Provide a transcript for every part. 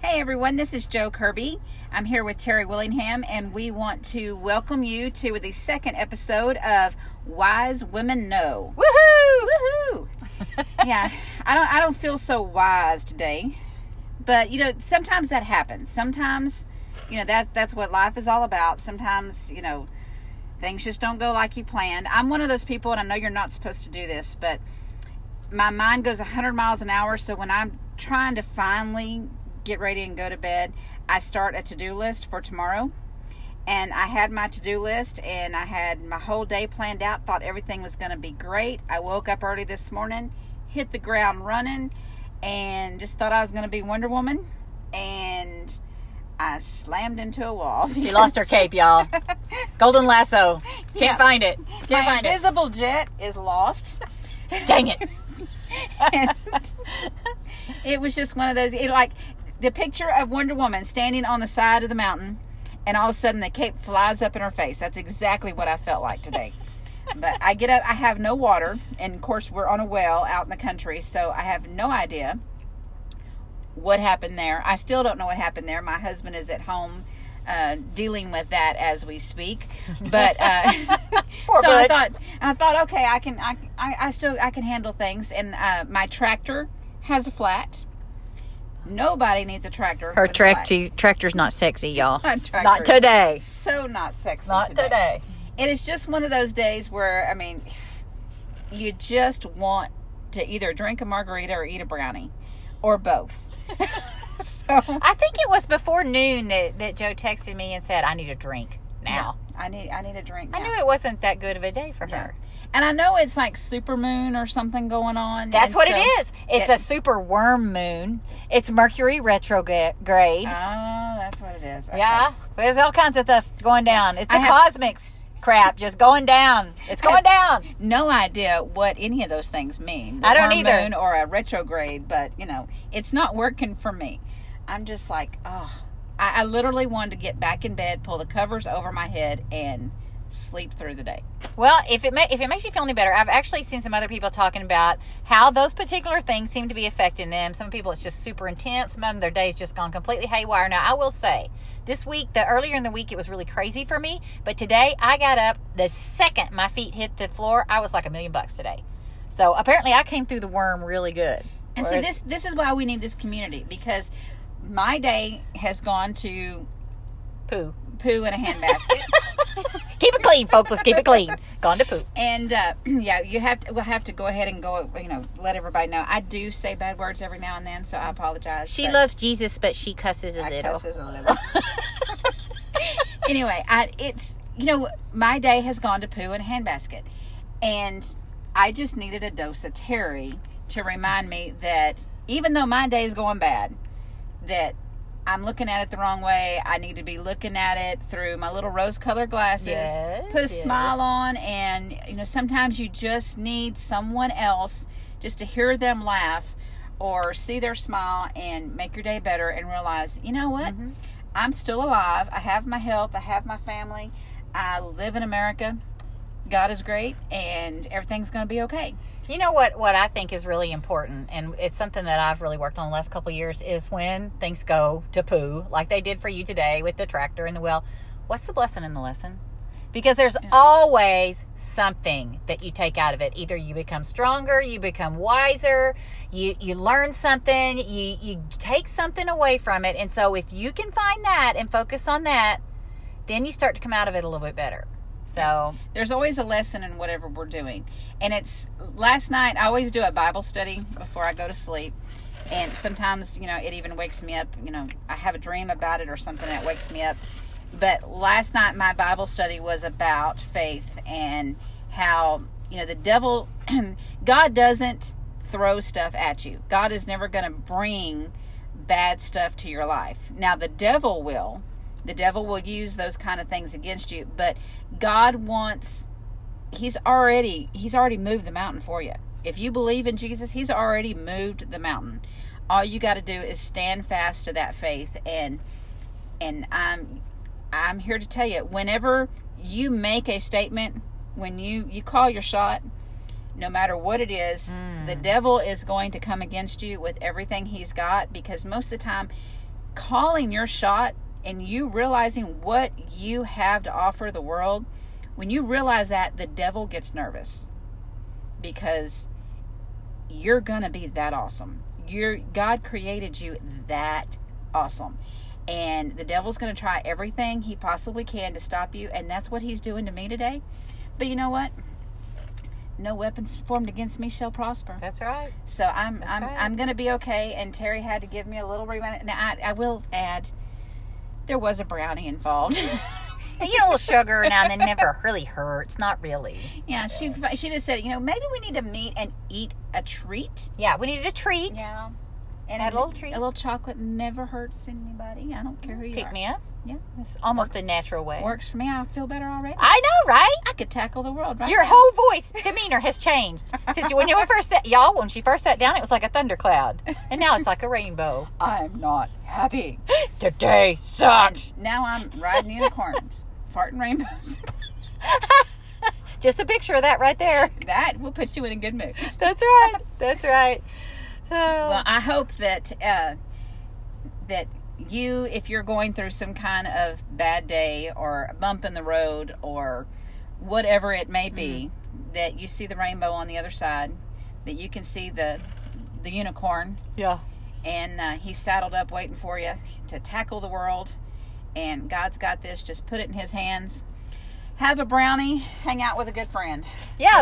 Hey everyone, this is Joe Kirby. I'm here with Terry Willingham, and we want to welcome you to the second episode of Wise Women Know. Woohoo! Woohoo! Yeah, I don't feel so wise today, but you know, sometimes that happens. Sometimes, you know, that's what life is all about. Sometimes, you know, things just don't go like you planned. I'm one of those people, and I know you're not supposed to do this, but my mind goes 100 miles an hour, so when I'm trying to finally get ready and go to bed, I start a to-do list for tomorrow. And I had my to-do list, and I had my whole day planned out, thought everything was going to be great. I woke up early this morning, hit the ground running, and just thought I was going to be Wonder Woman, and I slammed into a wall. She lost her cape, y'all. Golden lasso. Can't find it. Can't find it. My invisible jet is lost. Dang it. It was just one of those, like the picture of Wonder Woman standing on the side of the mountain, and all of a sudden the cape flies up in her face. That's exactly what I felt like today. But I get up, I have no water, and of course we're on a well out in the country, so I have no idea what happened there. I still don't know what happened there. My husband is at home dealing with that as we speak. But so I thought, okay, I can handle things. And my tractor has a flat. Nobody needs a tractor. Her tractor's not sexy, y'all. Not today. So not sexy. Not today. And it's just one of those days where, I mean, you just want to either drink a margarita or eat a brownie, or both. So I think it was before noon that Joe texted me and said, I need a drink now. Yeah, I need a drink now. I knew it wasn't that good of a day for her. And I know it's like super moon or something going on. That's what it is. It's a super worm moon. It's Mercury retrograde. Oh, that's what it is. Okay. Yeah. There's all kinds of stuff going down. It's the cosmics crap just going down. It's going down. No idea what any of those things mean. I don't either. Moon or a retrograde, but you know, it's not working for me. I'm just like, oh, I literally wanted to get back in bed, pull the covers over my head, and sleep through the day. Well, if it makes you feel any better, I've actually seen some other people talking about how those particular things seem to be affecting them. Some people, it's just super intense. Some of them, their day's just gone completely haywire. Now, I will say, this week, earlier in the week, it was really crazy for me. But today, I got up the second my feet hit the floor. I was like $1,000,000 today. So apparently, I came through the worm really good. And so this is why we need this community, because my day has gone to poo in a handbasket. Keep it clean, folks. Let's keep it clean. Gone to poo. And yeah, we'll have to go ahead and go, you know, let everybody know. I do say bad words every now and then, so I apologize. She loves Jesus, but she cusses a little. Anyway, it's, you know, my day has gone to poo in a handbasket, and I just needed a dose of Terry to remind me that even though my day is going bad, that I'm looking at it the wrong way. I need to be looking at it through my little rose-colored glasses. Yes, put a smile on, and you know, sometimes you just need someone else just to hear them laugh or see their smile and make your day better and realize, you know what? Mm-hmm. I'm still alive. I have my health. I have my family. I live in America. God is great, and everything's going to be okay. You know what I think is really important, and it's something that I've really worked on the last couple of years, is when things go to poo, like they did for you today with the tractor and the well, what's the blessing in the lesson? Because there's always something that you take out of it. Either you become stronger, you become wiser, you learn something, you take something away from it. And so if you can find that and focus on that, then you start to come out of it a little bit better. So there's always a lesson in whatever we're doing. And it's, last night, I always do a Bible study before I go to sleep. And sometimes, you know, it even wakes me up. You know, I have a dream about it or something that wakes me up. But last night, my Bible study was about faith and how, you know, the devil, God doesn't throw stuff at you. God is never going to bring bad stuff to your life. Now, the devil will. The devil will use those kind of things against you, but God wants, he's already moved the mountain for you. If you believe in Jesus, he's already moved the mountain. All you got to do is stand fast to that faith. And I'm here to tell you, whenever you make a statement when you call your shot, no matter what it is, the devil is going to come against you with everything he's got, because most of the time calling your shot and you realizing what you have to offer the world, when you realize that, the devil gets nervous because you're going to be that awesome. God created you that awesome. And the devil's going to try everything he possibly can to stop you. And that's what he's doing to me today. But you know what? No weapon formed against me shall prosper. That's right. So I'm going to be okay. And Terry had to give me a little reminder. Now, I will add, there was a brownie involved. And a little sugar now and then never really hurts. Not really. Yeah, she just said, maybe we need to meet and eat a treat. Yeah, we needed a treat. Yeah. And a little treat. A little chocolate never hurts anybody. I don't care who you are. Pick me up. Yeah. It's almost the natural way. Works for me. I feel better already. I know, right? I could tackle the world right now. Your whole voice demeanor has changed. Since when she first sat down, it was like a thundercloud. And now it's like a rainbow. I'm not happy. Today sucked. And now I'm riding unicorns. Farting rainbows. Just a picture of that right there. That will put you in a good mood. That's right. That's right. So, well, I hope that that you, if you're going through some kind of bad day or a bump in the road or whatever it may be, that you see the rainbow on the other side, that you can see the unicorn. Yeah. And he's saddled up waiting for you to tackle the world. And God's got this. Just put it in his hands. Have a brownie, hang out with a good friend. Yeah,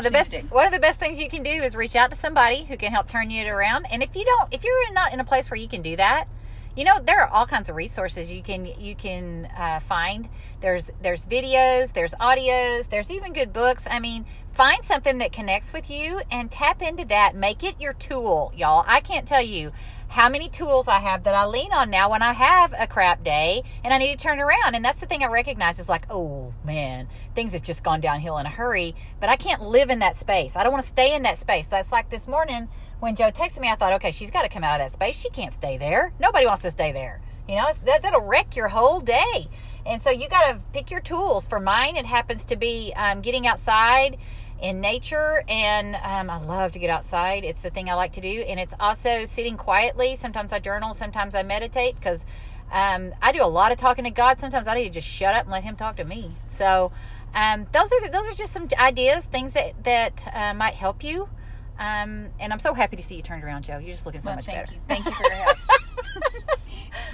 one of the best things you can do is reach out to somebody who can help turn you around. And if you're not in a place where you can do that, there are all kinds of resources you can find. There's videos, there's audios, there's even good books. I mean, find something that connects with you and tap into that. Make it your tool, y'all. I can't tell you how many tools I have that I lean on now when I have a crap day and I need to turn around. And that's the thing I recognize is like, oh man, things have just gone downhill in a hurry, but I can't live in that space. I don't want to stay in that space. That's like this morning when Joe texted me, I thought, okay, she's got to come out of that space. She can't stay there. Nobody wants to stay there. That'll wreck your whole day. And so you got to pick your tools. For mine, it happens to be getting outside in nature, and I love to get outside. It's the thing I like to do, and it's also sitting quietly. Sometimes I journal, sometimes I meditate, because I do a lot of talking to God. Sometimes I need to just shut up and let him talk to me. So those are just some ideas, things that might help you. And I'm so happy to see you turned around, Joe. You're just looking so much better. Thank you for your help.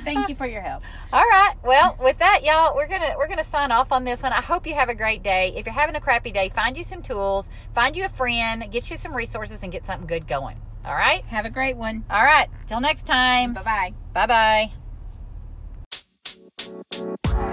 Thank you for your help. All right. Well, with that, y'all, we're gonna sign off on this one. I hope you have a great day. If you're having a crappy day, find you some tools, find you a friend, get you some resources, and get something good going. All right. Have a great one. All right. Till next time. Bye bye. Bye bye.